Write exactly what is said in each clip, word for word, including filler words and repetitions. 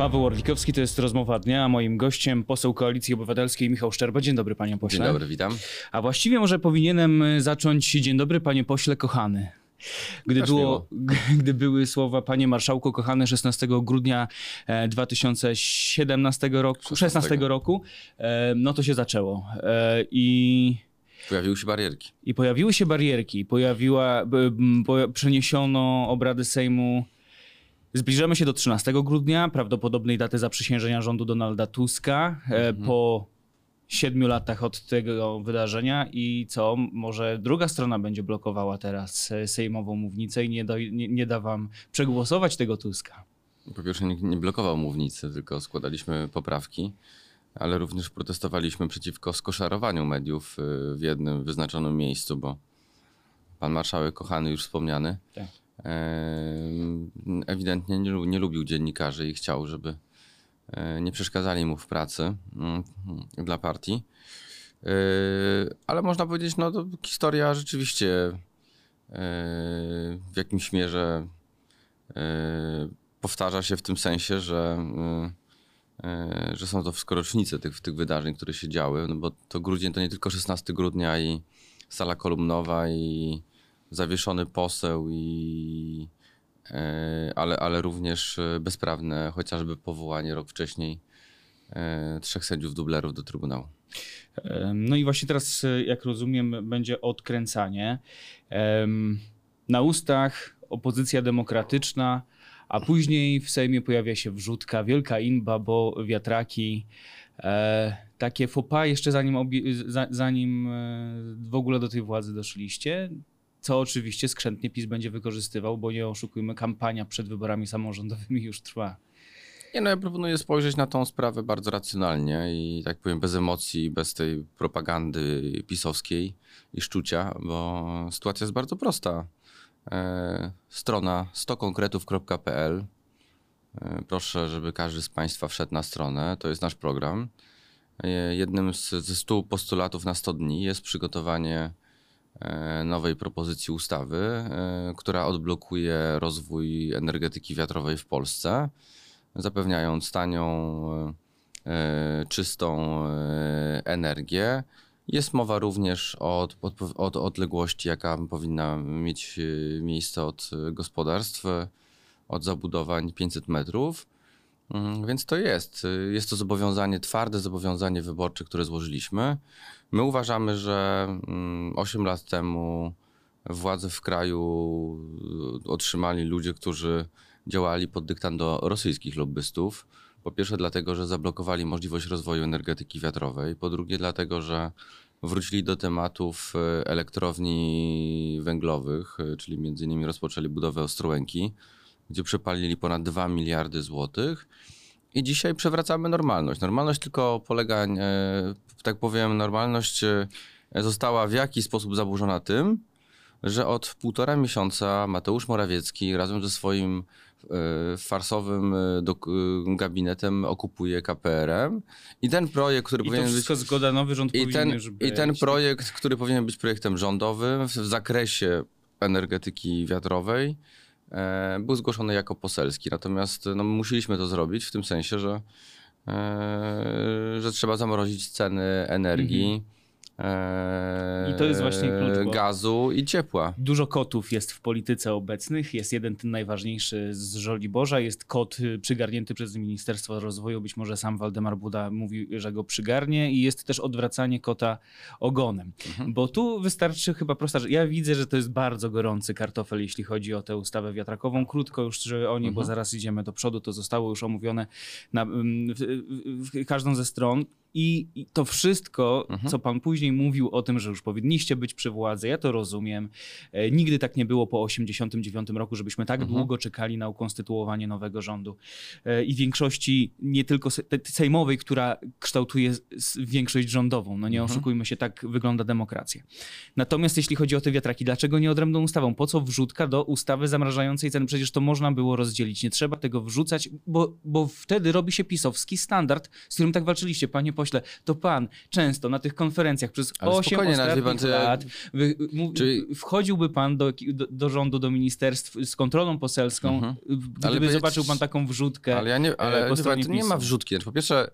Paweł Orlikowski, to jest Rozmowa Dnia, a moim gościem poseł Koalicji Obywatelskiej Michał Szczerba. Dzień dobry, panie pośle. Dzień dobry, witam. A właściwie może powinienem zacząć: dzień dobry, panie pośle kochany. Gdy, było, gdy były słowa, panie marszałku kochane, szesnastego grudnia dwa tysiące siedemnastego roku, szesnastego roku, no to się zaczęło. I pojawiły się barierki. I pojawiły się barierki. Pojawiła, po, przeniesiono obrady Sejmu. Zbliżamy się do trzynastego grudnia, prawdopodobnej daty zaprzysiężenia rządu Donalda Tuska, mhm. po siedmiu latach od tego wydarzenia. I co? Może druga strona będzie blokowała teraz sejmową mównicę i nie, do, nie, nie da wam przegłosować tego Tuska? Po pierwsze, nikt nie blokował mównicy, tylko składaliśmy poprawki, ale również protestowaliśmy przeciwko skoszarowaniu mediów w jednym wyznaczonym miejscu, bo pan marszałek kochany, już wspomniany, tak. ewidentnie nie lubił dziennikarzy i chciał, żeby nie przeszkadzali mu w pracy dla partii. Ale można powiedzieć, no to historia rzeczywiście w jakimś mierze powtarza się w tym sensie, że, że są to wskorocznice tych, tych wydarzeń, które się działy, no bo to grudzień to nie tylko szesnastego grudnia i sala kolumnowa i zawieszony poseł, i, ale, ale również bezprawne chociażby powołanie rok wcześniej trzech sędziów dublerów do Trybunału. No i właśnie teraz, jak rozumiem, będzie odkręcanie. Na ustach opozycja demokratyczna, a później w Sejmie pojawia się wrzutka, wielka inba, bo wiatraki, e, takie faux pas jeszcze zanim, obie, zanim w ogóle do tej władzy doszliście. Co oczywiście skrzętnie PiS będzie wykorzystywał, bo nie oszukujmy, kampania przed wyborami samorządowymi już trwa. Nie, no ja proponuję spojrzeć na tą sprawę bardzo racjonalnie i tak powiem bez emocji, bez tej propagandy pisowskiej i szczucia, bo sytuacja jest bardzo prosta. E, strona stu konkretów kropka p l. E, proszę, żeby każdy z Państwa wszedł na stronę. To jest nasz program. E, jednym z, ze stu postulatów na sto dni jest przygotowanie nowej propozycji ustawy, która odblokuje rozwój energetyki wiatrowej w Polsce, zapewniając tanią, czystą energię. Jest mowa również o od odległości, jaka powinna mieć miejsce od gospodarstw, od zabudowań pięćset metrów. Więc to jest. Jest to zobowiązanie, twarde zobowiązanie wyborcze, które złożyliśmy. My uważamy, że osiem lat temu władzę w kraju otrzymali ludzie, którzy działali pod dyktando rosyjskich lobbystów. Po pierwsze dlatego, że zablokowali możliwość rozwoju energetyki wiatrowej. Po drugie dlatego, że wrócili do tematów elektrowni węglowych, czyli między innymi rozpoczęli budowę Ostrołęki, gdzie przepalili ponad dwa miliardy złotych. I dzisiaj przewracamy normalność. Normalność tylko polega, tak powiem, normalność została w jakiś sposób zaburzona tym, że od półtora miesiąca Mateusz Morawiecki razem ze swoim farsowym gabinetem okupuje K P R M i ten projekt, który I powinien to wszystko być zgoda, nowy rząd i powinien ten, już być. I ten projekt, który powinien być projektem rządowym w zakresie energetyki wiatrowej, był zgłoszony jako poselski, natomiast no, musieliśmy to zrobić w tym sensie, że, że trzeba zamrozić ceny energii, mm-hmm. I to jest właśnie klucz, gazu i ciepła. Dużo kotów jest w polityce obecnych, jest jeden ten najważniejszy z Żoliborza, jest kot przygarnięty przez Ministerstwo Rozwoju, być może sam Waldemar Buda mówi, że go przygarnie, i jest też odwracanie kota ogonem, mhm. bo tu wystarczy chyba prosta rzecz. Ja widzę, że to jest bardzo gorący kartofel, jeśli chodzi o tę ustawę wiatrakową. Krótko już o niej, mhm. bo zaraz idziemy do przodu, to zostało już omówione na, w, w, w każdą ze stron. I to wszystko, mhm. co pan później mówił o tym, że już powinniście być przy władzy, ja to rozumiem. E, nigdy tak nie było po osiemdziesiątym dziewiątym roku, żebyśmy tak mhm. długo czekali na ukonstytuowanie nowego rządu. E, I większości, nie tylko se sejmowej, która kształtuje większość rządową. No nie mhm. oszukujmy się, tak wygląda demokracja. Natomiast jeśli chodzi o te wiatraki, dlaczego nie odrębną ustawą? Po co wrzutka do ustawy zamrażającej ceny? Przecież to można było rozdzielić. Nie trzeba tego wrzucać, bo, bo wtedy robi się pisowski standard, z którym tak walczyliście, panie pośle, to pan często na tych konferencjach przez ale osiem ostatnich pan, lat wy, m, czyli... wchodziłby pan do, do, do rządu, do ministerstw z kontrolą poselską, mhm. gdyby ale zobaczył pan taką wrzutkę. Ale ja nie, ale po stronie PiS-u. Nie ma wrzutki. Po pierwsze,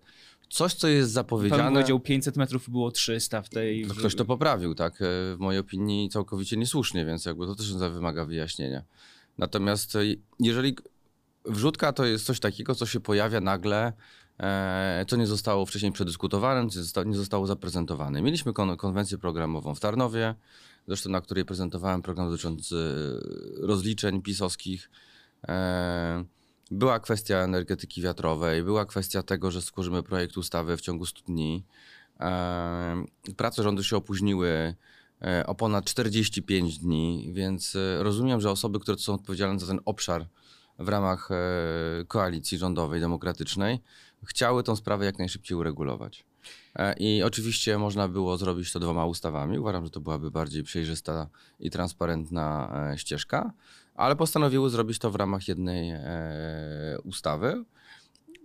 coś, co jest zapowiedziane... Pan powiedział pięćset metrów, było trzysta w tej... To ktoś to poprawił, tak? W mojej opinii całkowicie niesłusznie, więc jakby to też wymaga wyjaśnienia. Natomiast jeżeli... Wrzutka to jest coś takiego, co się pojawia nagle, co nie zostało wcześniej przedyskutowane, co nie zostało zaprezentowane. Mieliśmy kon konwencję programową w Tarnowie, zresztą na której prezentowałem program dotyczący rozliczeń pisowskich. Była kwestia energetyki wiatrowej, była kwestia tego, że skłożymy projekt ustawy w ciągu stu dni. Prace rządu się opóźniły o ponad czterdzieści pięć dni, więc rozumiem, że osoby, które są odpowiedzialne za ten obszar w ramach koalicji rządowej, demokratycznej, chciały tą sprawę jak najszybciej uregulować. I oczywiście można było zrobić to dwoma ustawami. Uważam, że to byłaby bardziej przejrzysta i transparentna ścieżka, ale postanowiły zrobić to w ramach jednej ustawy.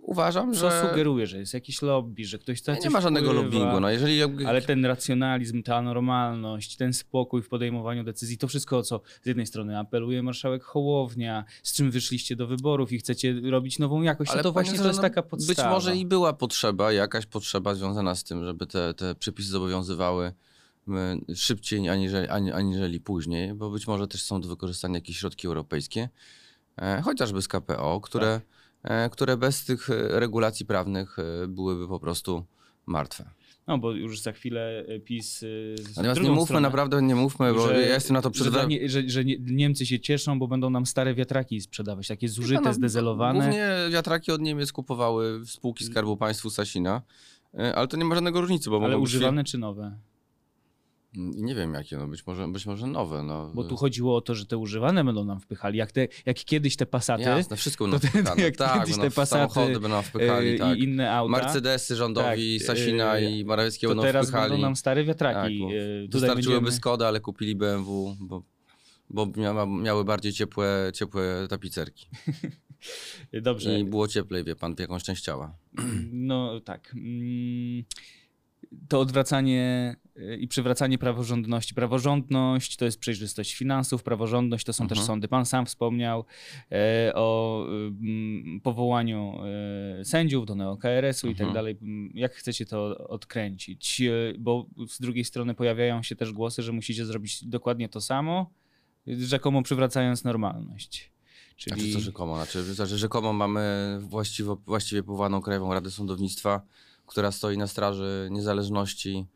Uważam, że... Co sugeruje, że jest jakiś lobby, że ktoś... Nie ma żadnego wpływa, lobbingu. No jeżeli... Ale ten racjonalizm, ta normalność, ten spokój w podejmowaniu decyzji, to wszystko, o co z jednej strony apeluje marszałek Hołownia, z czym wyszliście do wyborów i chcecie robić nową jakość, ale no to właśnie to jest taka podstawa. Być może i była potrzeba, jakaś potrzeba związana z tym, żeby te, te przepisy zobowiązywały szybciej aniżeli, aniżeli później, bo być może też są do wykorzystania jakieś środki europejskie, chociażby z K P O, które... Tak. które bez tych regulacji prawnych byłyby po prostu martwe. No bo już za chwilę PiS... Natomiast nie mówmy, stronę, naprawdę nie mówmy, bo że, ja jestem na to przeciwny. Że, że, że Niemcy się cieszą, bo będą nam stare wiatraki sprzedawać, takie zużyte, no, no, zdezelowane. Głównie wiatraki od Niemiec kupowały spółki Skarbu Państwu Sasina, ale to nie ma żadnego różnicy. Bo ale używane się... czy nowe? Nie wiem jakie, no być może, być może nowe. No. Bo tu chodziło o to, że te używane będą nam wpychali. Jak, te, jak kiedyś te Passaty... Jasne, wszystko będą wpychane. Jak tak, kiedyś te Passaty będą nam wpychali, tak. I inne auta. Mercedesy rządowi, tak, Sasina yy, i Morawieckiego będą wpychali. To teraz będą nam stare wiatraki. Tak, yy, dostarczyłyby będziemy... Skoda, ale kupili B M W, bo, bo mia, miały bardziej ciepłe, ciepłe tapicerki. Dobrze. I było cieplej, wie pan, w jakąś część ciała. No tak. Mm. To odwracanie i przywracanie praworządności. Praworządność to jest przejrzystość finansów, praworządność to są mhm. też sądy. Pan sam wspomniał e, o m, powołaniu e, sędziów do neo K R S u mhm. i tak dalej. Jak chcecie to odkręcić? E, bo z drugiej strony pojawiają się też głosy, że musicie zrobić dokładnie to samo, rzekomo przywracając normalność. Czyli... Znaczy co rzekomo? Znaczy, znaczy rzekomo mamy właściwo, właściwie powołaną Krajową Radę Sądownictwa, która stoi na straży niezależności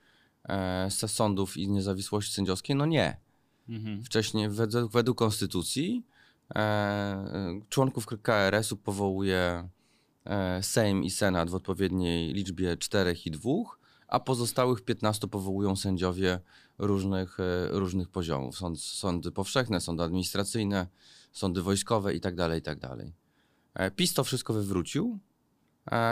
e, sądów i niezawisłości sędziowskiej? No nie. Mhm. Wcześniej według, według konstytucji e, członków K R S u powołuje e, Sejm i Senat w odpowiedniej liczbie czterech i dwóch, a pozostałych piętnastu powołują sędziowie różnych, e, różnych poziomów. Sąd, sądy powszechne, sądy administracyjne, sądy wojskowe itd. itd. E, PiS to wszystko wywrócił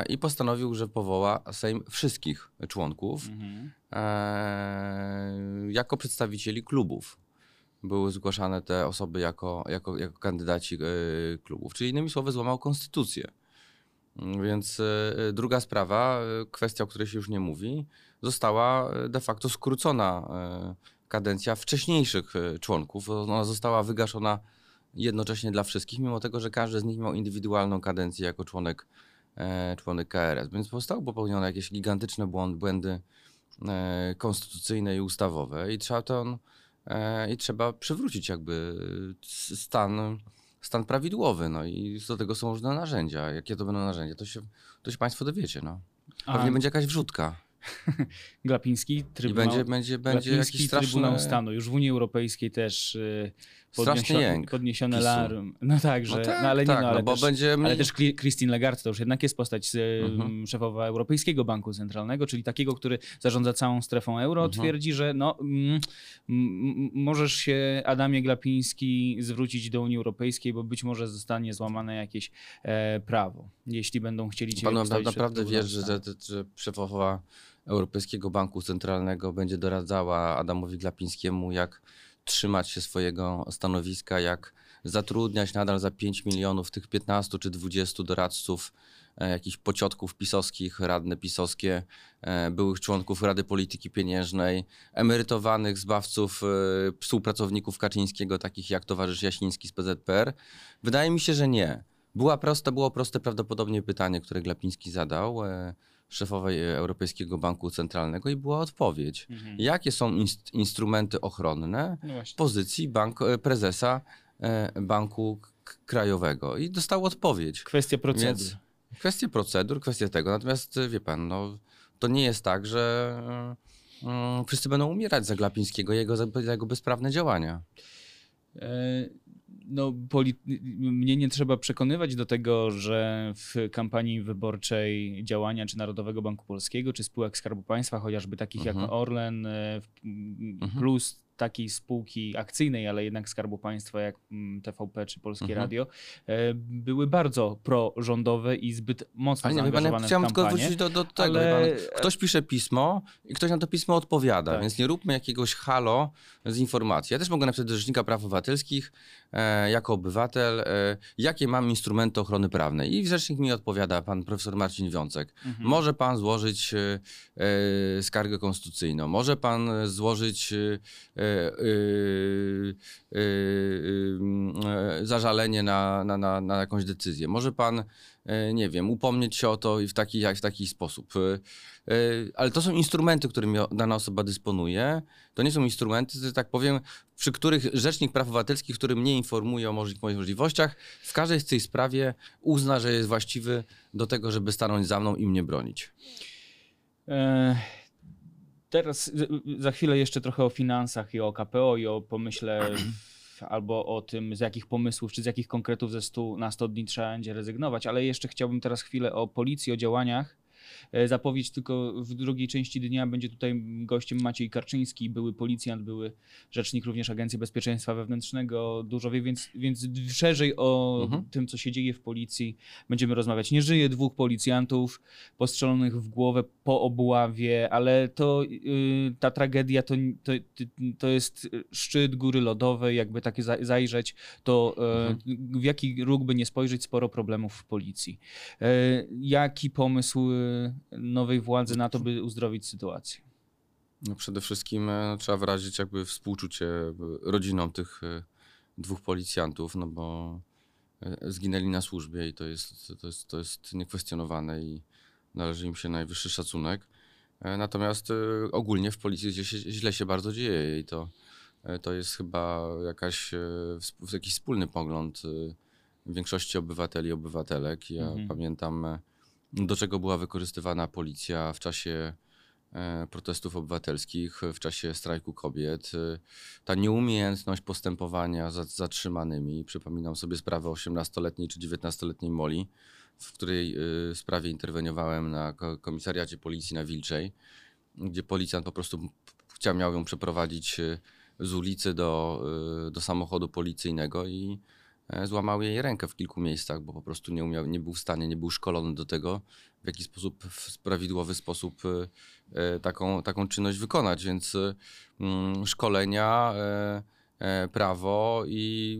i postanowił, że powoła Sejm wszystkich członków mhm. e, jako przedstawicieli klubów. Były zgłaszane te osoby jako, jako, jako kandydaci e, klubów. Czyli innymi słowy złamał konstytucję. Więc e, druga sprawa, kwestia, o której się już nie mówi, została de facto skrócona e, kadencja wcześniejszych członków. Ona została wygaszona jednocześnie dla wszystkich, mimo tego, że każdy z nich miał indywidualną kadencję jako członek członek K R S, więc zostały popełnione jakieś gigantyczne błędy konstytucyjne i ustawowe i trzeba, to, i trzeba przywrócić jakby stan, stan prawidłowy, no i do tego są różne narzędzia. Jakie to będą narzędzia, to się, to się państwo dowiecie. No. Pewnie będzie jakaś wrzutka. Glapiński, Trybunał, I będzie, będzie, będzie Glapiński jakiś straszny... Trybunał Stanu. Już w Unii Europejskiej też podniesiony, podniesiony alarm. No tak, że, no tak, no ale tak, nie, no, ale, no, też, będzie... ale też Christine Lagarde to już jednak jest postać mhm. szefowa Europejskiego Banku Centralnego, czyli takiego, który zarządza całą strefą euro, mhm. twierdzi, że no, m, m, możesz się, Adamie Glapiński, zwrócić do Unii Europejskiej, bo być może zostanie złamane jakieś e, prawo, jeśli będą chcieli cię... Pan naprawdę wiesz, że, że, że szefowa Europejskiego Banku Centralnego będzie doradzała Adamowi Glapińskiemu, jak trzymać się swojego stanowiska, jak zatrudniać nadal za pięć milionów tych piętnastu czy dwudziestu doradców, jakichś pociotków pisowskich, radne pisowskie, byłych członków Rady Polityki Pieniężnej, emerytowanych zbawców, współpracowników Kaczyńskiego, takich jak towarzysz Jasiński z P Z P R? Wydaje mi się, że nie. Była prosta, było proste prawdopodobnie pytanie, które Glapiński zadał szefowej Europejskiego Banku Centralnego i była odpowiedź. Mhm. Jakie są inst instrumenty ochronne no pozycji bank prezesa Banku Krajowego? I dostał odpowiedź. Kwestia procedur. Więc kwestie procedur, kwestie tego. Natomiast wie pan, no, to nie jest tak, że mm, wszyscy będą umierać za Glapińskiego i jego, za jego bezprawne działania. E, no, mnie nie trzeba przekonywać do tego, że w kampanii wyborczej działania czy Narodowego Banku Polskiego, czy spółek Skarbu Państwa, chociażby takich mhm. jak Orlen, mhm. plus takiej spółki akcyjnej, ale jednak Skarbu Państwa jak T V P czy Polskie mhm. Radio, były bardzo prorządowe i zbyt mocno ale zaangażowane ja w kampanię. Chciałem tylko wrócić do, do tego. Ale... Ktoś pisze pismo i ktoś na to pismo odpowiada, tak. Więc nie róbmy jakiegoś halo z informacji. Ja też mogę napisać do Rzecznika Praw Obywatelskich e, jako obywatel, e, jakie mam instrumenty ochrony prawnej. I rzecznik mi odpowiada, pan profesor Marcin Wiącek. Mhm. Może pan złożyć e, e, skargę konstytucyjną, może pan złożyć e, Yy, yy, yy, zażalenie na, na, na, na jakąś decyzję. Może pan, yy, nie wiem, upomnieć się o to i w taki, w taki sposób. Yy, yy, ale to są instrumenty, którymi dana osoba dysponuje. To nie są instrumenty, że tak powiem, przy których Rzecznik Praw Obywatelskich, który mnie informuje o moich możliwościach, w każdej z tej sprawie uzna, że jest właściwy do tego, żeby stanąć za mną i mnie bronić. E Teraz za chwilę jeszcze trochę o finansach i o K P O i o pomyśle albo o tym, z jakich pomysłów czy z jakich konkretów ze stu na sto dni trzeba będzie rezygnować, ale jeszcze chciałbym teraz chwilę o policji, o działaniach. Zapowiedź tylko w drugiej części dnia będzie tutaj gościem Maciej Karczyński, były policjant, były rzecznik również Agencji Bezpieczeństwa Wewnętrznego, dużo wie, więc, więc szerzej o mhm. tym, co się dzieje w policji będziemy rozmawiać. Nie żyje dwóch policjantów postrzelonych w głowę po obławie, ale to yy, ta tragedia to, to, to jest szczyt góry lodowej, jakby takie zajrzeć, to yy, mhm. w jaki róg by nie spojrzeć, sporo problemów w policji. Yy, jaki pomysł nowej władzy na to, by uzdrowić sytuację? No przede wszystkim trzeba wyrazić jakby współczucie rodzinom tych dwóch policjantów, no bo zginęli na służbie i to jest, to jest, to jest niekwestionowane i należy im się najwyższy szacunek. Natomiast ogólnie w policji źle się, źle się bardzo dzieje i to, to jest chyba jakaś, jakiś wspólny pogląd większości obywateli i obywatelek. Ja mhm. pamiętam, do czego była wykorzystywana policja w czasie e, protestów obywatelskich, w czasie strajku kobiet. E, ta nieumiejętność postępowania za zatrzymanymi. Przypominam sobie sprawę osiemnastoletniej czy dziewiętnastoletniej Moli, w której e, sprawie interweniowałem na komisariacie policji na Wilczej, gdzie policjant po prostu chciał, miał ją przeprowadzić z ulicy do, e, do samochodu policyjnego i złamał jej rękę w kilku miejscach, bo po prostu nie umiał, nie był w stanie, nie był szkolony do tego, w jaki sposób, w prawidłowy sposób taką, taką czynność wykonać. Więc mm, szkolenia, e, prawo i,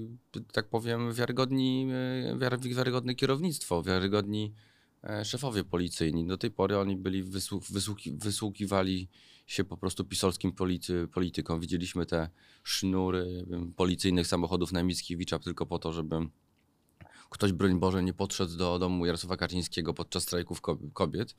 tak powiem, wiarygodni, wiarygodne kierownictwo, wiarygodni szefowie policyjni. Do tej pory oni byli wysłu, wysłuki, wysłukiwali się po prostu pisolskim polity, politykom. Widzieliśmy te sznury policyjnych samochodów na Mickiewicza tylko po to, żeby ktoś, broń Boże, nie podszedł do domu Jarosława Kaczyńskiego podczas strajków kobiet.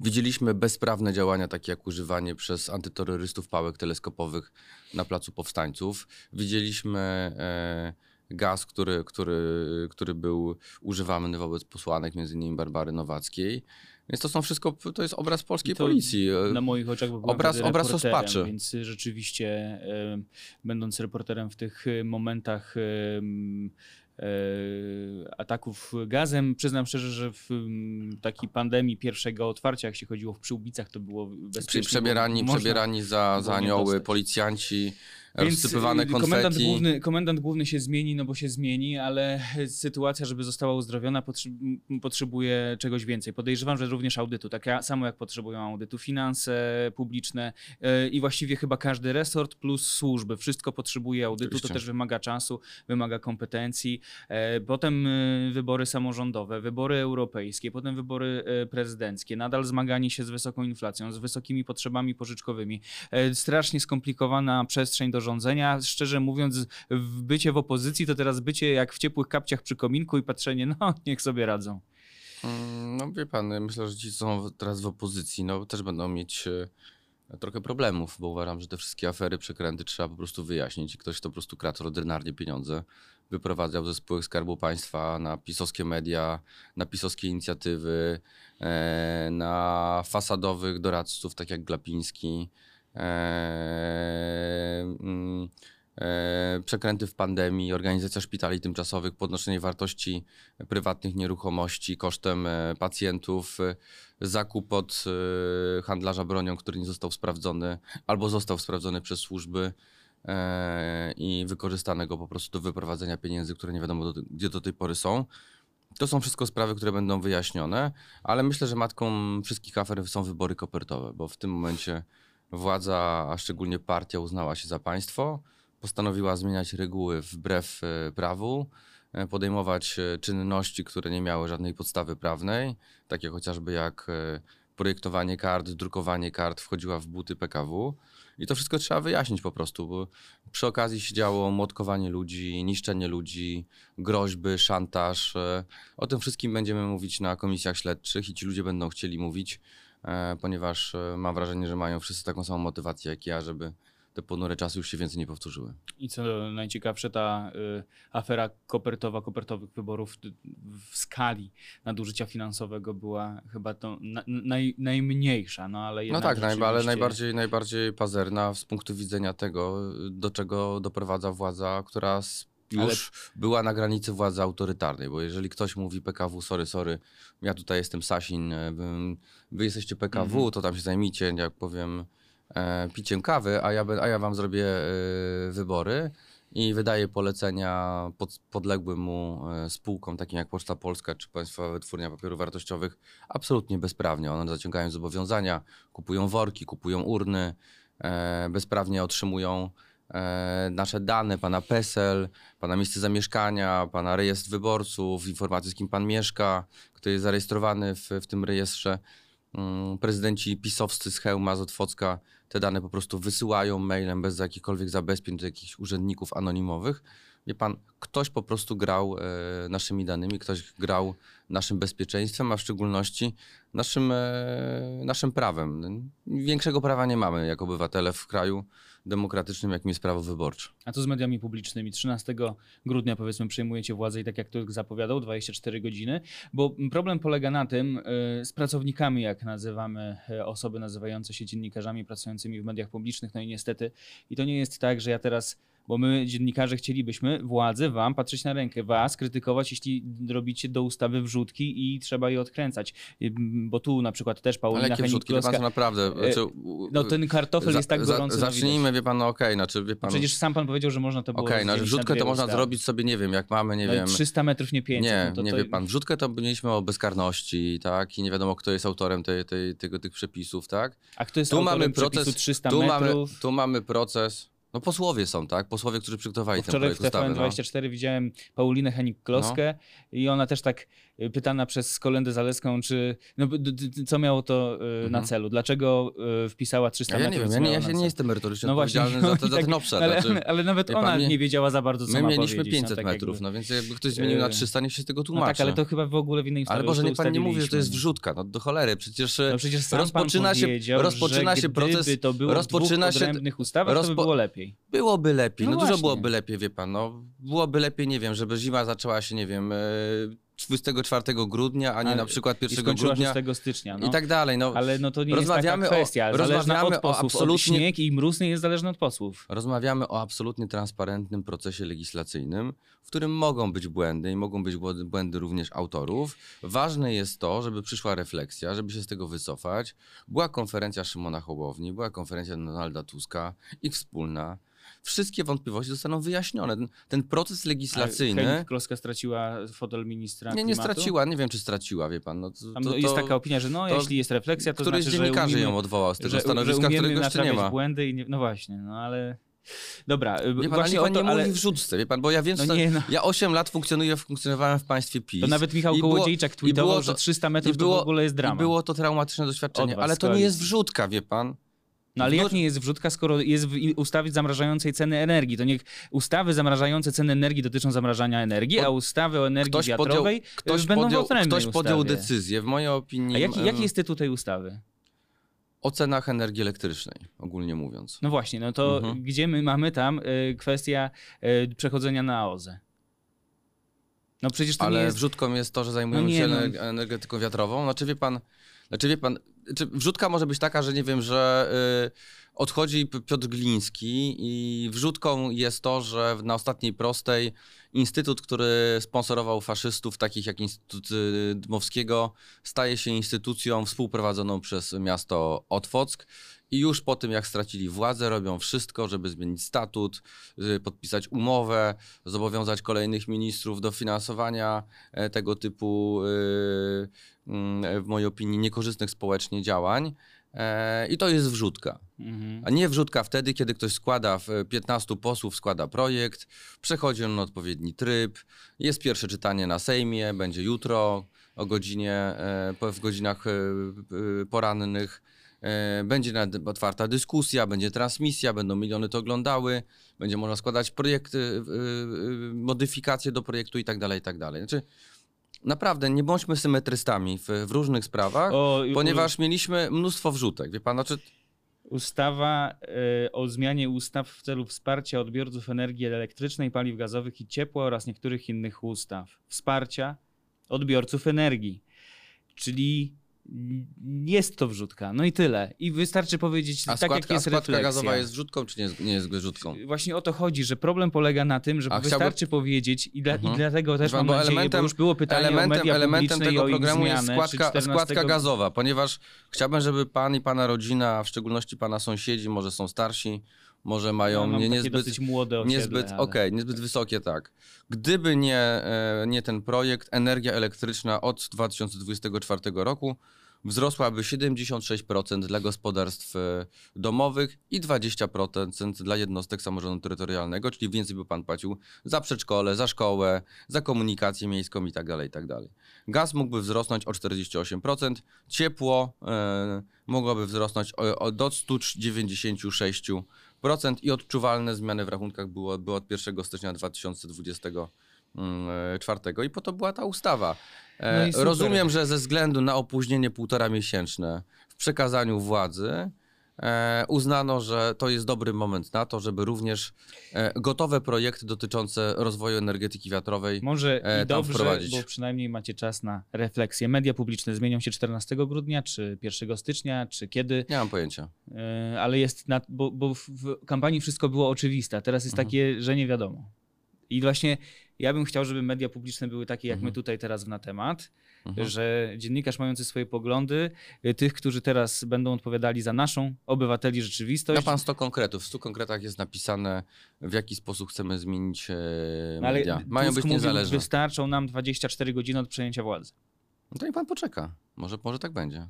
Widzieliśmy bezprawne działania, takie jak używanie przez antyterrorystów pałek teleskopowych na Placu Powstańców. Widzieliśmy e, gaz, który, który, który był używany wobec posłanek, między innymi Barbary Nowackiej. Więc to są wszystko, to jest obraz polskiej policji. Na moich oczach był obraz, obraz rozpaczy. Więc rzeczywiście, będąc reporterem w tych momentach ataków gazem, przyznam szczerze, że w takiej pandemii pierwszego otwarcia, jak się chodziło w Przyłbicach, to było bezpiecznie. Przebierani, przebierani za, za anioły, dostać. Policjanci. rozsypywane konfety. Komendant główny, komendant główny się zmieni, no bo się zmieni, ale sytuacja, żeby została uzdrowiona, potrzebuje czegoś więcej. Podejrzewam, że również audytu, tak samo jak potrzebują audytu finanse publiczne i właściwie chyba każdy resort plus służby. Wszystko potrzebuje audytu, oczywiście. To też wymaga czasu, wymaga kompetencji. Potem wybory samorządowe, wybory europejskie, potem wybory prezydenckie. Nadal zmaganie się z wysoką inflacją, z wysokimi potrzebami pożyczkowymi. Strasznie skomplikowana przestrzeń do rządzenia. Szczerze mówiąc, bycie w opozycji to teraz bycie jak w ciepłych kapciach przy kominku i patrzenie, no niech sobie radzą. No wie pan, myślę, że ci, co są teraz w opozycji, no też będą mieć trochę problemów, bo uważam, że te wszystkie afery, przekręty trzeba po prostu wyjaśnić. Ktoś, kto po prostu kradł ordynarnie pieniądze, wyprowadzał ze spółek Skarbu Państwa na pisowskie media, na pisowskie inicjatywy, na fasadowych doradców, tak jak Glapiński, przekręty w pandemii, organizacja szpitali tymczasowych, podnoszenie wartości prywatnych nieruchomości kosztem pacjentów, zakup od handlarza bronią, który nie został sprawdzony albo został sprawdzony przez służby i wykorzystane go po prostu do wyprowadzenia pieniędzy, które nie wiadomo do, gdzie do tej pory są. To są wszystko sprawy, które będą wyjaśnione, ale myślę, że matką wszystkich afer są wybory kopertowe, bo w tym momencie władza, a szczególnie partia uznała się za państwo, postanowiła zmieniać reguły wbrew prawu, podejmować czynności, które nie miały żadnej podstawy prawnej, takie chociażby jak projektowanie kart, drukowanie kart, wchodziła w buty P K W i to wszystko trzeba wyjaśnić po prostu, bo przy okazji się działo młotkowanie ludzi, niszczenie ludzi, groźby, szantaż. O tym wszystkim będziemy mówić na komisjach śledczych i ci ludzie będą chcieli mówić, ponieważ mam wrażenie, że mają wszyscy taką samą motywację jak ja, żeby te ponure czasy już się więcej nie powtórzyły. I co najciekawsze, ta y, afera kopertowa, kopertowych wyborów w skali nadużycia finansowego była chyba to na, naj, najmniejsza. No, ale jednak no tak, rzeczywiście... ale najbardziej, najbardziej pazerna z punktu widzenia tego, do czego doprowadza władza, która już ale... była na granicy władzy autorytarnej, bo jeżeli ktoś mówi P K W, sorry, sorry, ja tutaj jestem Sasin, wy jesteście P K W, mhm. to tam się zajmijcie, jak powiem... piciem kawy, a ja, a ja wam zrobię wybory i wydaję polecenia pod, podległym mu spółkom, takim jak Poczta Polska czy Państwowa Wytwórnia Papierów Wartościowych, absolutnie bezprawnie. One zaciągają zobowiązania, kupują worki, kupują urny, bezprawnie otrzymują nasze dane, pana PESEL, pana miejsce zamieszkania, pana rejestr wyborców, informacje z kim pan mieszka, kto jest zarejestrowany w, w tym rejestrze. Prezydenci pisowscy z Chełma, z Otwocka te dane po prostu wysyłają mailem bez jakichkolwiek zabezpieczeń do jakichś urzędników anonimowych. Wie pan, ktoś po prostu grał e, naszymi danymi, ktoś grał naszym bezpieczeństwem, a w szczególności naszym, e, naszym prawem. Większego prawa nie mamy jako obywatele w kraju demokratycznym, jakim jest prawo wyborcze. A co z mediami publicznymi? trzynastego grudnia powiedzmy przejmujecie władzę i tak jak Tusk zapowiadał, dwadzieścia cztery godziny, bo problem polega na tym, y, z pracownikami, jak nazywamy osoby nazywające się dziennikarzami pracującymi w mediach publicznych, no i niestety, i to nie jest tak, że ja teraz, bo my dziennikarze chcielibyśmy władzy wam patrzeć na rękę, was krytykować, jeśli robicie do ustawy wrzutki i trzeba je odkręcać, bo tu na przykład też Paulina Henik-Kloska... Ale jakie wrzutki, wie pan, co naprawdę... Znaczy, no ten kartofel za, jest tak gorący... Za, zacznijmy, wie pan, no okej, okay, znaczy wie pan... Przecież sam pan powiedział, że można to było... Okej, okay, no wrzutkę to można zrobić sobie, nie wiem, jak mamy, nie no wiem... trzysta metrów, nie pięćset. Nie, no to, nie to... wie pan, wrzutkę to mieliśmy o bezkarności, tak, i nie wiadomo, kto jest autorem tej, tej, tego, tych przepisów, tak? A kto jest tu autorem mamy proces, przepisu trzysta metrów? Tu mamy, tu mamy proces... No posłowie są, tak? Posłowie, którzy przygotowali ten projekt ustawy. Wczoraj w T V N dwadzieścia cztery no. widziałem Paulinę Henik-Kloskę no. i ona też tak pytana przez Kolendę Zaleską, czy no, co miało to mhm. na celu? Dlaczego wpisała trzysta metrów? Ja nie wiem, ja, nie, ja się nie jestem merytorycznie no odpowiedzialny właśnie, za, za tak, ten obszar. Ale, znaczy, ale nawet ona nie, nie wiedziała za bardzo, co my ma powiedzieć. My mieliśmy pięćset metrów, jakby, no więc jakby ktoś zmienił na trzysta, niech się z tego tłumaczy. No tak, ale to chyba w ogóle w innej ustawie. Ale Boże, nie pan nie mówi, że to jest wrzutka, no do cholery. Przecież, no, przecież sam rozpoczyna się, rozpoczyna się proces... to było w odrębnych ustawach, to by było lepiej. Byłoby lepiej, no, no dużo byłoby lepiej, wie pan, no byłoby lepiej, nie wiem, żeby zima zaczęła się, nie wiem, dwudziestego czwartego grudnia, a nie ale na przykład pierwszego grudnia. szóstego stycznia. No. I tak dalej. No. Ale no to nie rozmawiamy jest taka kwestia, rozmawiamy od posłów, o absolutnie... Śnieg i mróz nie jest zależny od posłów. Rozmawiamy o absolutnie transparentnym procesie legislacyjnym, w którym mogą być błędy i mogą być błędy również autorów. Ważne jest to, żeby przyszła refleksja, żeby się z tego wycofać. Była konferencja Szymona Hołowni, była konferencja Donalda Tuska, ich wspólna. wszystkie wątpliwości zostaną wyjaśnione. Ten, ten proces legislacyjny... Henning Kloska straciła fotel ministra klimatu? Nie, nie straciła, nie wiem czy straciła, wie pan. No, to, to, jest taka opinia, że no, to, jeśli jest refleksja, to znaczy, że dziennikarzy ją odwołał z tego że, stanowiska, że którego jeszcze nie ma. Błędy i nie, no właśnie, no ale... Dobra, wie pan, właśnie pan o to, nie ale... mówi wrzutce, wie pan, bo ja wiem, no nie, no. Ja osiem lat funkcjonuję, funkcjonowałem w państwie PiS. To nawet Michał Kołodziejczak tweetował, to, że trzysta metrów było, to w ogóle jest drama. I było to traumatyczne doświadczenie, was, ale to nie jest wrzutka, wie pan. No ale jak nie jest wrzutka, skoro jest w ustawie zamrażającej ceny energii? To niech ustawy zamrażające ceny energii dotyczą zamrażania energii, a ustawy o energii ktoś wiatrowej podjął, ktoś będą podjął, w odrębnej Ktoś podjął ustawie. decyzję, w mojej opinii... A jaki, jaki jest tytuł tej ustawy? O cenach energii elektrycznej, ogólnie mówiąc. No właśnie, no to mhm. gdzie my mamy tam y, kwestia y, przechodzenia na O Z E? No przecież to Ale nie jest... wrzutką jest to, że zajmujemy no się no... energetyką wiatrową. Znaczy wie pan, znaczy wie pan, znaczy wrzutka może być taka, że nie wiem, że y, odchodzi Piotr Gliński i wrzutką jest to, że na ostatniej prostej instytut, który sponsorował faszystów, takich jak Instytut Dmowskiego, staje się instytucją współprowadzoną przez miasto Otwock. I już po tym, jak stracili władzę, robią wszystko, żeby zmienić statut, podpisać umowę, zobowiązać kolejnych ministrów do finansowania tego typu, w mojej opinii, niekorzystnych społecznie działań. I to jest wrzutka. Mhm. A nie wrzutka wtedy, kiedy ktoś składa, piętnastu posłów składa projekt, przechodzi on na odpowiedni tryb, jest pierwsze czytanie na Sejmie, będzie jutro o godzinie, w godzinach porannych. Będzie otwarta dyskusja, będzie transmisja, będą miliony to oglądały, będzie można składać projekty, modyfikacje do projektu i tak dalej, i tak dalej. Znaczy, naprawdę nie bądźmy symetrystami w, w różnych sprawach, o, ponieważ u... mieliśmy mnóstwo wrzutek. Wie pan, znaczy... Ustawa y, o zmianie ustaw w celu wsparcia odbiorców energii elektrycznej, paliw gazowych i ciepła oraz niektórych innych ustaw. Wsparcia odbiorców energii, czyli... Jest to wrzutka, no i tyle. I wystarczy powiedzieć a tak, składka, jak jest refleksja. A składka gazowa jest wrzutką, czy nie jest, nie jest wrzutką? Właśnie o to chodzi, że problem polega na tym, że a wystarczy chciałby... powiedzieć i, dla, mhm. i dlatego też mam nadzieję, bo już było pytanie elementem, o media elementem tego programu zmianę, jest składka, składka gazowa, ponieważ chciałbym, żeby pan i pana rodzina, a w szczególności pana sąsiedzi, może są starsi, może mają no, nie, niezbyt, młode osiedle, niezbyt, ale... okay, niezbyt wysokie, tak. Gdyby nie, nie ten projekt, energia elektryczna od dwa tysiące dwudziestego czwartego roku wzrosłaby siedemdziesiąt sześć procent dla gospodarstw domowych i dwadzieścia procent dla jednostek samorządu terytorialnego, czyli więcej by pan płacił za przedszkole, za szkołę, za komunikację miejską i tak dalej, i tak dalej. Gaz mógłby wzrosnąć o czterdzieści osiem procent, ciepło e, mogłoby wzrosnąć o, o, do stu dziewięćdziesięciu sześciu procent i odczuwalne zmiany w rachunkach było, było od pierwszego stycznia dwa tysiące dwudziestego czwartego i po to była ta ustawa. No rozumiem, że ze względu na opóźnienie półtora miesięczne w przekazaniu władzy e, uznano, że to jest dobry moment na to, żeby również e, gotowe projekty dotyczące rozwoju energetyki wiatrowej Może e, i dobrze, wprowadzić. Bo przynajmniej macie czas na refleksję. Media publiczne zmienią się czternastego grudnia, czy pierwszego stycznia, czy kiedy? Nie mam pojęcia. E, ale jest, na, bo, bo w kampanii wszystko było oczywiste, teraz jest mhm. takie, że nie wiadomo. I właśnie ja bym chciał, żeby media publiczne były takie, jak mhm. my tutaj teraz w Na Temat, mhm. że dziennikarz mający swoje poglądy, tych, którzy teraz będą odpowiadali za naszą, obywateli, rzeczywistość. Ma pan sto konkretów. W stu konkretach jest napisane, w jaki sposób chcemy zmienić media. Ale mają Tusk być niezależne. Mówił, wystarczą nam dwadzieścia cztery godziny od przejęcia władzy. No to niech pan poczeka. Może, może tak będzie.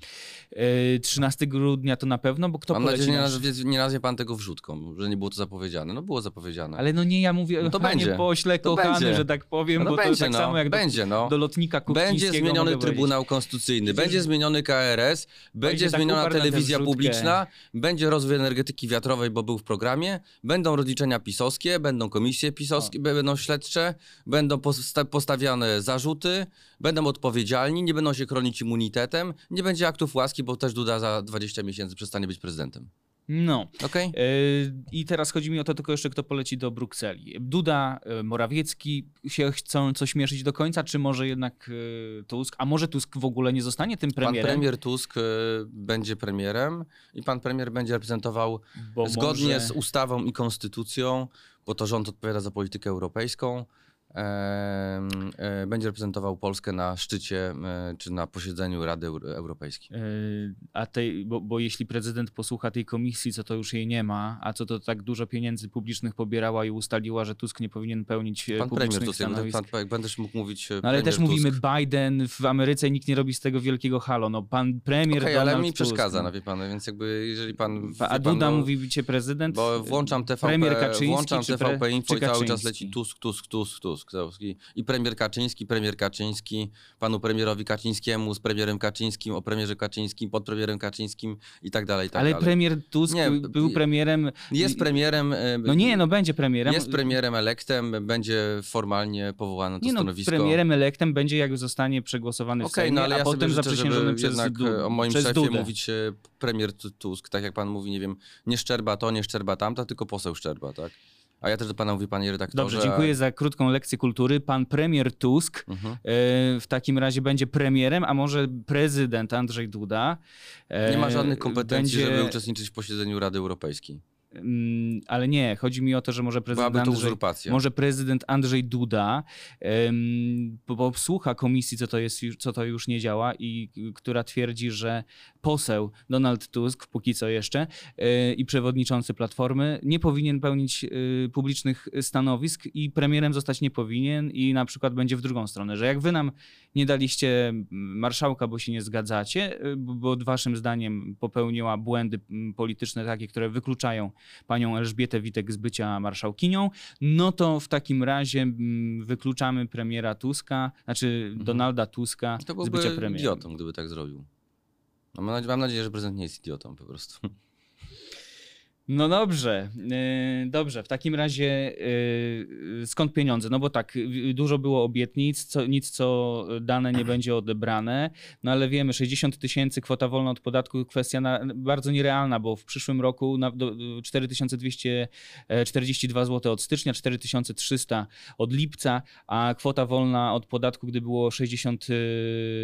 trzynastego grudnia to na pewno, bo kto Mam poleci... Mam nadzieję, że nie nazwie pan tego wrzutką, że nie było to zapowiedziane. No było zapowiedziane. Ale no nie, ja mówię, no to panie będzie. Pośle, to kochany, będzie. Że tak powiem, no bo będzie, to tak no. samo jak będzie, do, no. do lotnika Kuchcińskiego. Będzie zmieniony Trybunał Konstytucyjny, będzie zmieniony K R S, będzie, będzie zmieniona telewizja publiczna, będzie rozwój energetyki wiatrowej, bo był w programie, będą rozliczenia pisowskie, będą komisje pisowskie, o. będą śledcze, będą posta postawiane zarzuty, będą odpowiedzialni, nie będą się chronić immunitetem. Nie będzie aktów łaski, bo też Duda za dwadzieścia miesięcy przestanie być prezydentem. No. Okay? Yy, I teraz chodzi mi o to tylko jeszcze, kto poleci do Brukseli. Duda, Morawiecki się chcą coś mieszyć do końca, czy może jednak yy, Tusk? A może Tusk w ogóle nie zostanie tym premierem? Pan premier Tusk yy, będzie premierem i pan premier będzie reprezentował bo zgodnie może... z ustawą i konstytucją, bo to rząd odpowiada za politykę europejską. będzie reprezentował Polskę na szczycie czy na posiedzeniu Rady Europejskiej. A tej, bo, bo jeśli prezydent posłucha tej komisji, co to już jej nie ma, a co to tak dużo pieniędzy publicznych pobierała i ustaliła, że Tusk nie powinien pełnić pan publicznych premier, stanowisk. Pan, pan, będziesz mógł mówić no, ale też Tusk. Mówimy Biden w Ameryce, nikt nie robi z tego wielkiego halo. No, pan premier okay, Donald ale mi Tusk. Przeszkadza, no, wie pan, więc jakby jeżeli pan... A Duda pan, no, mówi wicie prezydent, bo włączam T V P, premier Kaczyński włączam czy T V P pre, Info czy i cały czas leci Tusk, Tusk, Tusk, Tusk. I premier Kaczyński, premier Kaczyński, panu premierowi Kaczyńskiemu, z premierem Kaczyńskim, o premierze Kaczyńskim, pod premierem Kaczyńskim i tak dalej. I tak ale dalej. Premier Tusk nie, był premierem... Jest premierem... No nie, no będzie premierem. Jest premierem elektem, będzie formalnie powołane to nie stanowisko. No, premierem elektem będzie, jak zostanie przegłosowany okay, w Sejmie, no, ale a ja potem zaprzysiężony przez jednak du- o moim szefie Dudę. Mówić premier Tusk, tak jak pan mówi, nie wiem, nie Szczerba to, nie Szczerba tamta, tylko poseł Szczerba, tak? A ja też do pana mówię, panie redaktorze. Dobrze, dziękuję za krótką lekcję kultury. Pan premier Tusk mhm. e, w takim razie będzie premierem, a może prezydent Andrzej Duda. E, nie ma żadnych kompetencji, będzie... żeby uczestniczyć w posiedzeniu Rady Europejskiej. Mm, ale nie, chodzi mi o to, że może prezydent, Andrzej, może prezydent Andrzej Duda um, posłucha komisji, co to, jest, co to już nie działa i która twierdzi, że poseł Donald Tusk, póki co jeszcze, y, i przewodniczący Platformy nie powinien pełnić y, publicznych stanowisk i premierem zostać nie powinien i na przykład będzie w drugą stronę, że jak wy nam nie daliście marszałka, bo się nie zgadzacie, y, bo waszym zdaniem popełniła błędy polityczne takie, które wykluczają panią Elżbietę Witek z bycia marszałkinią, no to w takim razie wykluczamy premiera Tuska, znaczy mhm. Donalda Tuska z bycia premierem. Idiotą, gdyby tak zrobił. No mam, mam nadzieję, że prezydent nie jest idiotą po prostu. No dobrze, dobrze. W takim razie skąd pieniądze? No bo tak, dużo było obietnic, co, nic co dane nie będzie odebrane, no ale wiemy, sześćdziesiąt tysięcy kwota wolna od podatku, kwestia na, bardzo nierealna, bo w przyszłym roku na, do, cztery tysiące dwieście czterdzieści dwa złote od stycznia, cztery tysiące trzysta od lipca, a kwota wolna od podatku, gdy było sześćdziesiąt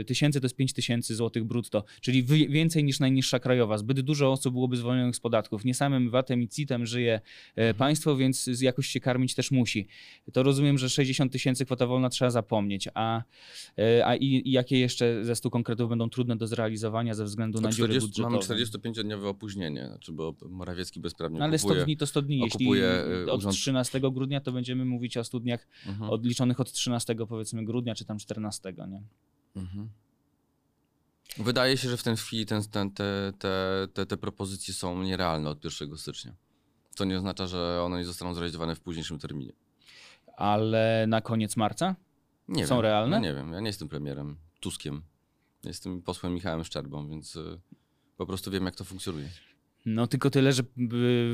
tysięcy, to jest pięć tysięcy złotych brutto, czyli wy, więcej niż najniższa krajowa. Zbyt dużo osób byłoby zwolnionych z podatków. Nie samym vatem i citem żyje państwo, więc jakoś się karmić też musi. To rozumiem, że sześćdziesiąt tysięcy kwota wolna trzeba zapomnieć, a, a i, i jakie jeszcze ze stu konkretów będą trudne do zrealizowania ze względu na dziury budżetowe? Mamy czterdziestopięciodniowe opóźnienie, znaczy, bo Morawiecki bezprawnie kupuje. Ale sto dni to sto dni. Jeśli od urząd... trzynastego grudnia to będziemy mówić o stu dniach mhm. odliczonych od trzynastego powiedzmy grudnia, czy tam czternastego, nie? Mhm. Wydaje się, że w tej chwili ten, ten, te, te, te, te propozycje są nierealne od pierwszego stycznia. To nie oznacza, że one nie zostaną zrealizowane w późniejszym terminie. Ale na koniec marca? Nie są wiem. Realne? Ja nie wiem. Ja nie jestem premierem Tuskiem. Jestem posłem Michałem Szczerbą, więc po prostu wiem, jak to funkcjonuje. No tylko tyle, że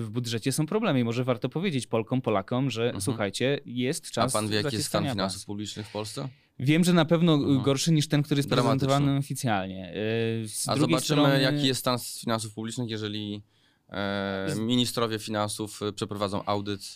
w budżecie są problemy i może warto powiedzieć Polkom, Polakom, że mhm. słuchajcie, jest czas... A pan wie, jaki jest stan finansów publicznych w Polsce? Wiem, że na pewno mhm. gorszy niż ten, który jest prezentowany oficjalnie. Z A zobaczymy, strony... jaki jest stan finansów publicznych, jeżeli e, ministrowie finansów przeprowadzą audyt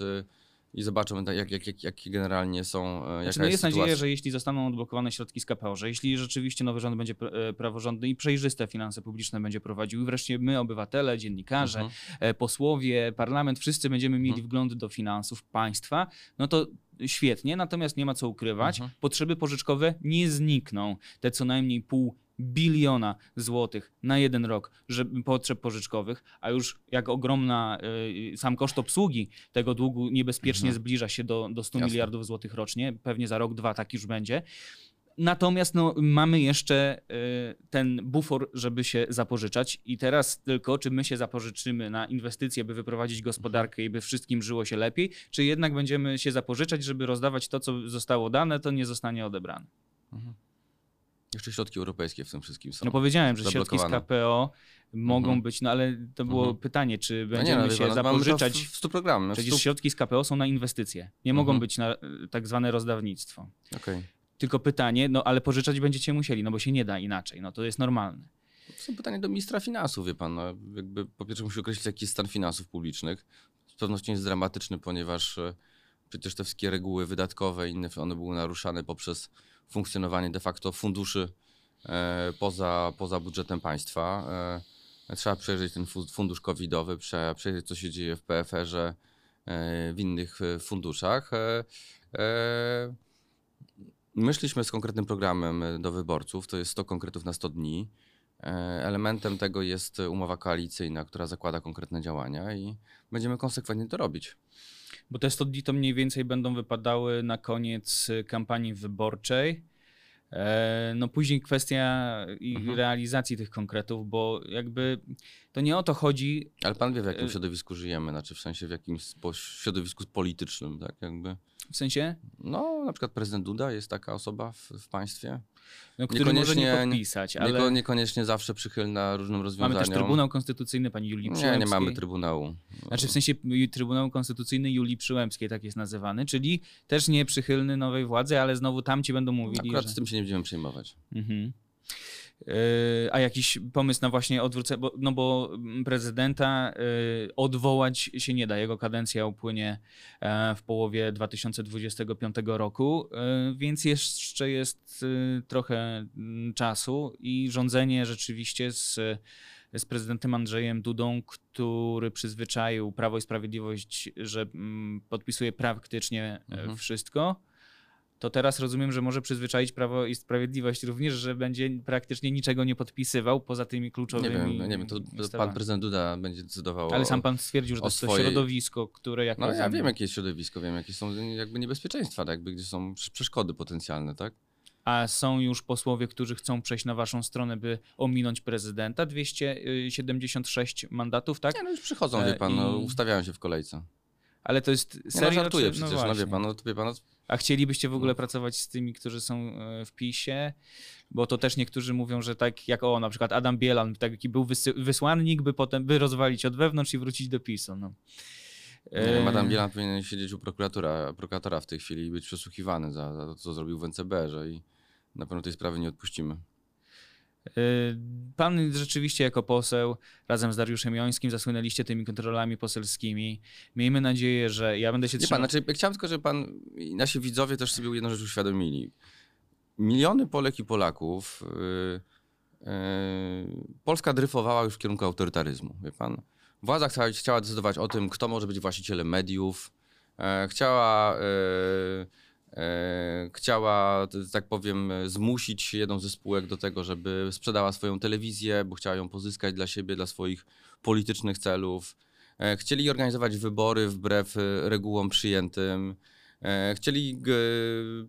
i zobaczymy, jak, jak, jak, jak generalnie są, jaka znaczy, no jest, jest nadzieja, że jeśli zostaną odblokowane środki z K P O, że jeśli rzeczywiście nowy rząd będzie praworządny i przejrzyste finanse publiczne będzie prowadził i wreszcie my, obywatele, dziennikarze, mhm. posłowie, parlament, wszyscy będziemy mieli mhm. wgląd do finansów państwa, no to świetnie, natomiast nie ma co ukrywać, mhm. potrzeby pożyczkowe nie znikną, te co najmniej pół biliona złotych na jeden rok żeby, potrzeb pożyczkowych, a już jak ogromna y, sam koszt obsługi tego długu niebezpiecznie mhm. zbliża się do, do stu Jasne. Miliardów złotych rocznie, pewnie za rok, dwa tak już będzie. Natomiast no, mamy jeszcze y, ten bufor, żeby się zapożyczać i teraz tylko, czy my się zapożyczymy na inwestycje, by wyprowadzić gospodarkę i by wszystkim żyło się lepiej, czy jednak będziemy się zapożyczać, żeby rozdawać to, co zostało dane, to nie zostanie odebrane. Mhm. Jeszcze środki europejskie w tym wszystkim są. No powiedziałem, że środki z K P O mogą mhm. być, no ale to było mhm. pytanie, czy będziemy no nie, się no, zapożyczać. W, w stu programach. Przecież stu... środki z K P O są na inwestycje, nie mhm. mogą być na tak zwane rozdawnictwo. Okej. Okay. Tylko pytanie, no ale pożyczać będziecie musieli, no bo się nie da inaczej, no to jest normalne. To są pytania do ministra finansów, wie pan. No, jakby po pierwsze musi określić, jaki jest stan finansów publicznych. Z pewnością jest dramatyczny, ponieważ przecież te wszystkie reguły wydatkowe, inne, one były naruszane poprzez funkcjonowanie de facto funduszy e, poza, poza budżetem państwa. E, trzeba przejrzeć ten fundusz covidowy, trzeba przejrzeć, co się dzieje w P F R-ze, e, w innych funduszach. E, e, Myśleliśmy z konkretnym programem do wyborców, to jest sto konkretów na sto dni. Elementem tego jest umowa koalicyjna, która zakłada konkretne działania i będziemy konsekwentnie to robić. Bo te sto dni to mniej więcej będą wypadały na koniec kampanii wyborczej. No później kwestia ich mhm. realizacji tych konkretów, bo jakby to nie o to chodzi... Ale pan wie, w jakim środowisku żyjemy, znaczy w sensie w jakim środowisku politycznym, tak jakby... W sensie? No, na przykład prezydent Duda jest taka osoba w, w państwie. No, który może nie podpisać, ale... Nieko, niekoniecznie zawsze przychylna różnym rozwiązaniom. Mamy też Trybunał Konstytucyjny pani Julii Przyłębskiej. Nie, nie mamy Trybunału. Znaczy w sensie Trybunał Konstytucyjny Julii Przyłębskiej, tak jest nazywany, czyli też nie przychylny nowej władzy, ale znowu tamci będą mówili, Akurat że... z tym się nie będziemy przejmować. Mhm. A jakiś pomysł na właśnie odwrócenie, bo, no bo prezydenta odwołać się nie da, jego kadencja upłynie w połowie dwa tysiące dwudziestego piątego roku, więc jeszcze jest trochę czasu i rządzenie rzeczywiście z, z prezydentem Andrzejem Dudą, który przyzwyczaił Prawo i Sprawiedliwość, że podpisuje praktycznie mhm. wszystko. To teraz rozumiem, że może przyzwyczaić Prawo i Sprawiedliwość również, że będzie praktycznie niczego nie podpisywał poza tymi kluczowymi... Nie wiem, nie wiem to, to pan prezydent Duda będzie decydował. Ale sam pan stwierdził, że to jest swojej... to środowisko, które... Jak no rozumiem... ja wiem, jakie jest środowisko, wiem, jakie są jakby niebezpieczeństwa, jakby, gdzie są przeszkody potencjalne, tak? A są już posłowie, którzy chcą przejść na waszą stronę, by ominąć prezydenta. dwieście siedemdziesiąt sześć mandatów, tak? Nie, no już przychodzą, wie pan, I... no, ustawiają się w kolejce. Ale to jest serio... Ja żartuję przecież, no, no wie pan, no to wie pan... A chcielibyście w ogóle pracować z tymi, którzy są w PiS-ie? Bo to też niektórzy mówią, że tak jak o, na przykład Adam Bielan, taki był wysłannik, by potem by rozwalić od wewnątrz i wrócić do PiS-u. No. Nie, Adam Bielan powinien siedzieć u prokuratora, prokuratora w tej chwili i być przesłuchiwany za, za to, co zrobił w en ce be erze i na pewno tej sprawy nie odpuścimy. Pan rzeczywiście jako poseł razem z Dariuszem Jońskim zasłynęliście tymi kontrolami poselskimi. Miejmy nadzieję, że ja będę się trzymał... Pan, znaczy, chciałem tylko, żeby pan i nasi widzowie też sobie jedną rzecz uświadomili. Miliony Polek i Polaków, yy, yy, Polska dryfowała już w kierunku autorytaryzmu. Wie pan? Władza chciała, chciała decydować o tym, kto może być właścicielem mediów. Yy, chciała... Yy, Chciała, tak powiem, zmusić jedną ze spółek do tego, żeby sprzedała swoją telewizję, bo chciała ją pozyskać dla siebie, dla swoich politycznych celów. Chcieli organizować wybory wbrew regułom przyjętym. Chcieli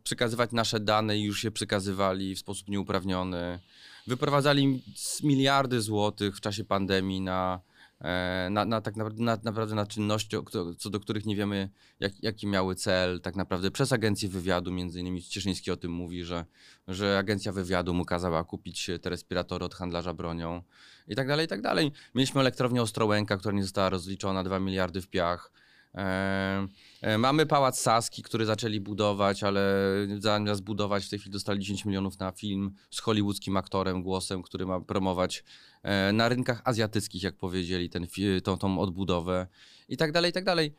przekazywać nasze dane i już je przekazywali w sposób nieuprawniony. Wyprowadzali miliardy złotych w czasie pandemii na... Na, na, tak naprawdę, na, naprawdę na czynności, co do których nie wiemy, jak, jaki miały cel, tak naprawdę przez agencję wywiadu, między innymi Cieszyński o tym mówi, że, że agencja wywiadu mu kazała kupić te respiratory od handlarza bronią i tak dalej, i tak dalej. Mieliśmy elektrownię Ostrołęka, która nie została rozliczona, dwa miliardy w piach. E, e, mamy Pałac Saski, który zaczęli budować, ale zamiast budować w tej chwili dostali dziesięć milionów na film z hollywoodzkim aktorem, głosem, który ma promować e, na rynkach azjatyckich, jak powiedzieli, ten, tą, tą odbudowę i tak dalej, i tak dalej.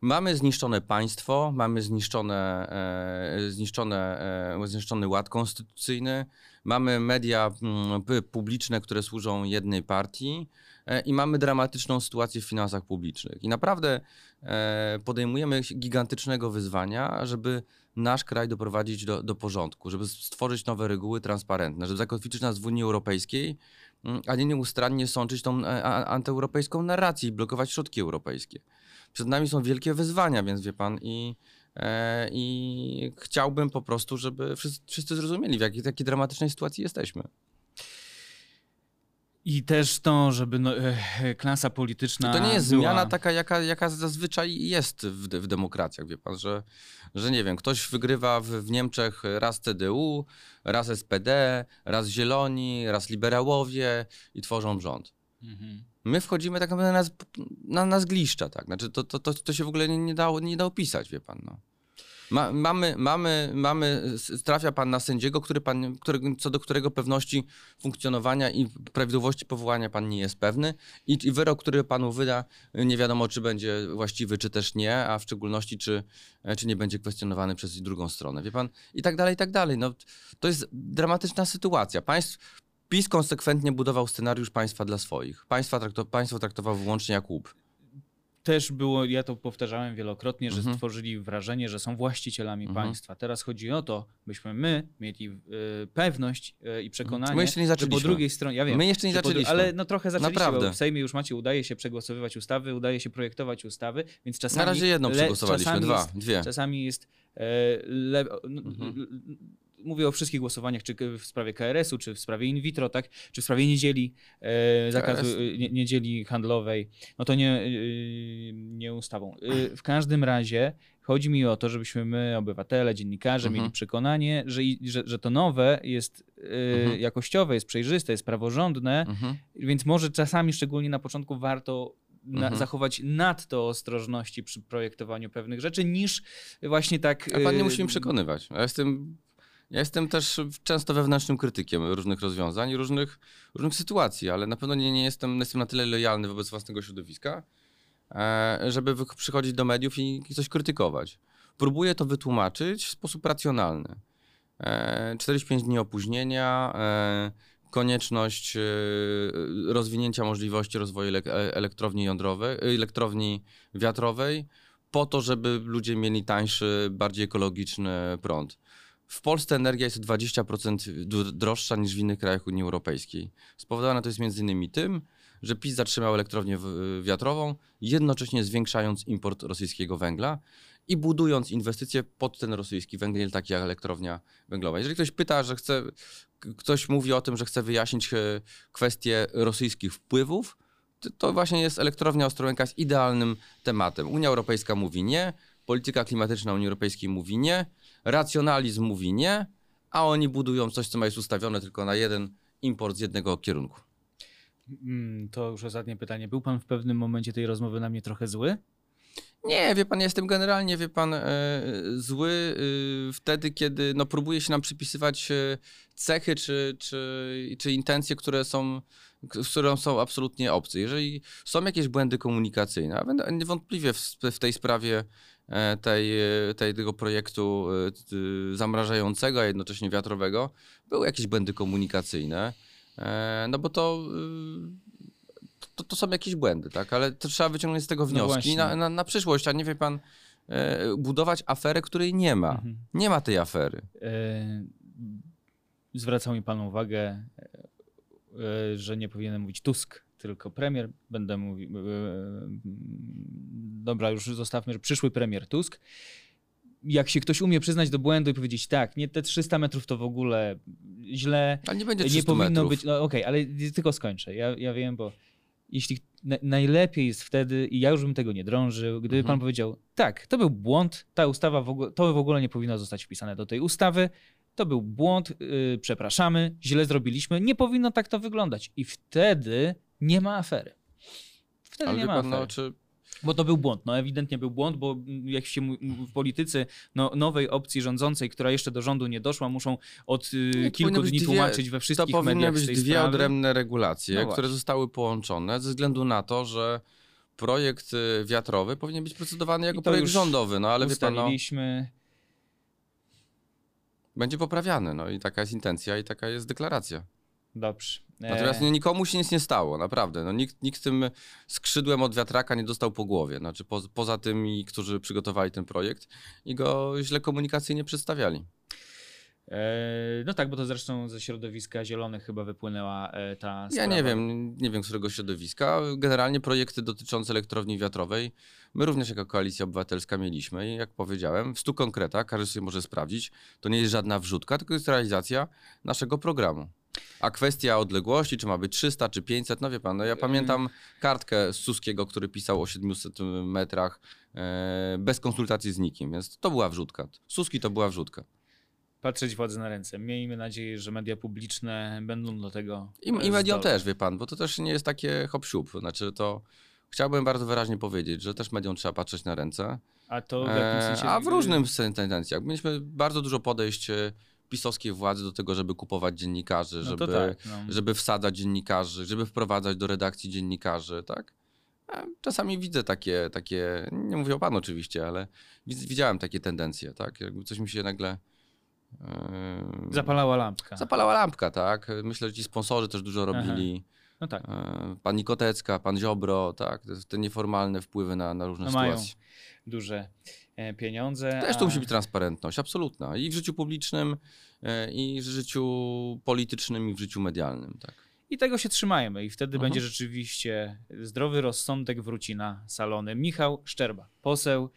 Mamy zniszczone państwo, mamy zniszczone, e, zniszczone, e, zniszczony ład konstytucyjny, mamy media m, publiczne, które służą jednej partii e, i mamy dramatyczną sytuację w finansach publicznych. I naprawdę e, podejmujemy gigantycznego wyzwania, żeby nasz kraj doprowadzić do, do porządku, żeby stworzyć nowe reguły transparentne, żeby zakotwiczyć nas w Unii Europejskiej, a nie nieustannie sączyć tą a, antyeuropejską narrację i blokować środki europejskie. Przed nami są wielkie wyzwania, więc wie pan, i, e, i chciałbym po prostu, żeby wszyscy, wszyscy zrozumieli, w jakiej takiej dramatycznej sytuacji jesteśmy. I też to, żeby no, e, klasa polityczna... I to nie jest była... zmiana taka, jaka, jaka zazwyczaj jest w, w demokracjach, wie pan, że, że nie wiem, ktoś wygrywa w, w Niemczech raz ce de u, raz es pe de, raz Zieloni, raz liberałowie i tworzą rząd. Mhm. My wchodzimy tak naprawdę na, na, na zgliszcza, tak? Znaczy to, to, to, to się w ogóle nie, nie dało nie da opisać, wie pan, no. Ma, mamy, mamy, mamy, trafia pan na sędziego, który pan, który, co do którego pewności funkcjonowania i prawidłowości powołania pan nie jest pewny i, i wyrok, który panu wyda, nie wiadomo, czy będzie właściwy, czy też nie, a w szczególności, czy, czy nie będzie kwestionowany przez drugą stronę, wie pan, i tak dalej, i tak dalej. No, to jest dramatyczna sytuacja. Państw PiS konsekwentnie budował scenariusz państwa dla swoich. Państwa traktował, państwo traktował wyłącznie jak łup. też było, ja to powtarzałem wielokrotnie, że mhm. stworzyli wrażenie, że są właścicielami mhm. państwa. Teraz chodzi o to, byśmy my mieli y, pewność y, i przekonanie, my jeszcze nie zaczęliśmy. że po drugiej stronie... Ja wiem, my jeszcze nie zaczęliśmy. Po, ale no trochę zaczęliśmy, Naprawdę. bo w Sejmie już macie, udaje się przegłosowywać ustawy, udaje się projektować ustawy, więc czasami... Na razie jedną przegłosowaliśmy, le, dwa, jest, dwie. Czasami jest... Y, le, no, mhm. Mówię o wszystkich głosowaniach, czy w sprawie K R S-u, czy w sprawie in vitro, tak? Czy w sprawie niedzieli, e, zakazu nie, niedzieli handlowej. No to nie, y, nie ustawą. Y, w każdym razie chodzi mi o to, żebyśmy my, obywatele, dziennikarze, mhm. mieli przekonanie, że, że, że to nowe jest y, mhm. jakościowe, jest przejrzyste, jest praworządne, mhm. więc może czasami, szczególnie na początku, warto Na, mhm. zachować nadto ostrożności przy projektowaniu pewnych rzeczy, niż właśnie tak... A pan nie musi mi przekonywać. Ja jestem, ja jestem też często wewnętrznym krytykiem różnych rozwiązań, różnych, różnych sytuacji, ale na pewno nie, nie jestem, jestem na tyle lojalny wobec własnego środowiska, żeby przychodzić do mediów i coś krytykować. Próbuję to wytłumaczyć w sposób racjonalny. czterdzieści pięć dni opóźnienia, konieczność rozwinięcia możliwości rozwoju elektrowni jądrowej, elektrowni wiatrowej po to, żeby ludzie mieli tańszy, bardziej ekologiczny prąd. W Polsce energia jest dwadzieścia procent droższa niż w innych krajach Unii Europejskiej. Spowodowane to jest m.in. tym, że PiS zatrzymał elektrownię wiatrową, jednocześnie zwiększając import rosyjskiego węgla i budując inwestycje pod ten rosyjski węgiel, taki jak elektrownia węglowa. Jeżeli ktoś pyta, że chce, ktoś mówi o tym, że chce wyjaśnić kwestię rosyjskich wpływów, to właśnie jest elektrownia Ostrołęka z idealnym tematem. Unia Europejska mówi nie, polityka klimatyczna Unii Europejskiej mówi nie, racjonalizm mówi nie, a oni budują coś, co ma jest ustawione tylko na jeden import z jednego kierunku. To już ostatnie pytanie. Był pan w pewnym momencie tej rozmowy na mnie trochę zły? Nie, wie pan, ja jestem generalnie, wie pan, zły wtedy, kiedy no, próbuje się nam przypisywać cechy czy, czy, czy intencje, które są, które są absolutnie obce. Jeżeli są jakieś błędy komunikacyjne, a niewątpliwie w, w tej sprawie tej, tej, tego projektu zamrażającego, a jednocześnie wiatrowego, były jakieś błędy komunikacyjne, no bo to... To, to są jakieś błędy, tak? Ale to trzeba wyciągnąć z tego wnioski no na, na, na przyszłość, a nie wie pan, e, budować aferę, której nie ma. Mhm. Nie ma tej afery. E, zwracał mi pan uwagę, e, że nie powinienem mówić Tusk, tylko premier. Będę mówił. E, dobra, już zostawmy, że przyszły premier Tusk. Jak się ktoś umie przyznać do błędu i powiedzieć tak, nie, te trzysta metrów to w ogóle źle. Ale nie będzie trzystu nie powinno metrów. być. No, okej, okay, ale tylko skończę. Ja, ja wiem, bo. Jeśli na, najlepiej jest wtedy, i ja już bym tego nie drążył, gdyby mhm. pan powiedział, tak, to był błąd, ta ustawa w ogóle, to w ogóle nie powinno zostać wpisane do tej ustawy, to był błąd, yy, przepraszamy, źle zrobiliśmy, nie powinno tak to wyglądać. I wtedy nie ma afery. Wtedy Ale nie ma afery. No, czy... Bo to był błąd, no ewidentnie był błąd, bo jak się w politycy no, nowej opcji rządzącej, która jeszcze do rządu nie doszła, muszą od y, kilku dni dwie, tłumaczyć we wszystkich mediach. To powinny być dwie sprawy. odrębne regulacje, no które zostały połączone ze względu na to, że projekt wiatrowy powinien być procedowany jako projekt rządowy, no ale ustaliliśmy... wie pan, no, będzie poprawiany, no i taka jest intencja i taka jest deklaracja. Dobrze. Natomiast nikomu się nic nie stało, naprawdę. No, nikt, nikt tym skrzydłem od wiatraka nie dostał po głowie, znaczy po, poza tymi, którzy przygotowali ten projekt i go źle komunikacyjnie przedstawiali. No tak, bo to zresztą ze środowiska zielonych chyba wypłynęła ta sprawa. Ja nie wiem, nie wiem, którego środowiska. Generalnie projekty dotyczące elektrowni wiatrowej my również jako Koalicja Obywatelska mieliśmy i jak powiedziałem, w stu konkretach, każdy sobie może sprawdzić, to nie jest żadna wrzutka, tylko jest realizacja naszego programu. A kwestia odległości, czy ma być trzysta, czy pięćset, no wie pan, no ja pamiętam kartkę z Suskiego, który pisał o siedmiuset metrach e, bez konsultacji z nikim, więc to była wrzutka. Suski to była wrzutka. Patrzeć władzy na ręce. Miejmy nadzieję, że media publiczne będą do tego... I, i media też, wie pan, bo to też nie jest takie hop-siup. Znaczy to... Chciałbym bardzo wyraźnie powiedzieć, że też mediom trzeba patrzeć na ręce. A to w jakim sensie? E, a w różnym sentencjach. Mieliśmy bardzo dużo podejść pisowskiej władzy do tego, żeby kupować dziennikarzy, no żeby, tak, no. żeby wsadzać dziennikarzy, żeby wprowadzać do redakcji dziennikarzy, tak? Czasami widzę takie, takie, nie mówię o panu oczywiście, ale widziałem takie tendencje, tak? Jakby coś mi się nagle... Yy... Zapalała lampka. Zapalała lampka, tak? Myślę, że ci sponsorzy też dużo robili. Aha. No tak. Pan Nikotecka, pan Ziobro, tak, te nieformalne wpływy na, na różne no sytuacje. Mają duże pieniądze. Też tu a... musi być transparentność, absolutna. I w życiu publicznym, i w życiu politycznym, i w życiu medialnym. Tak. I tego się trzymajmy i wtedy mhm. będzie rzeczywiście zdrowy rozsądek wróci na salony. Michał Szczerba, poseł,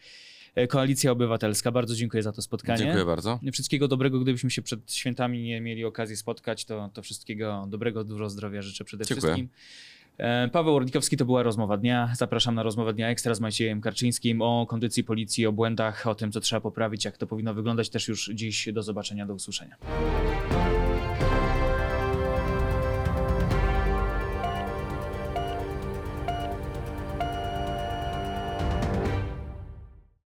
Koalicja Obywatelska. Bardzo dziękuję za to spotkanie. Dziękuję bardzo. Wszystkiego dobrego. Gdybyśmy się przed świętami nie mieli okazji spotkać, to, to wszystkiego dobrego, dużo zdrowia życzę przede dziękuję. Wszystkim. Paweł Orlikowski, to była Rozmowa Dnia. Zapraszam na Rozmowę Dnia Ekstra z Maciejem Karczyńskim o kondycji policji, o błędach, o tym, co trzeba poprawić, jak to powinno wyglądać też już dziś. Do zobaczenia, do usłyszenia.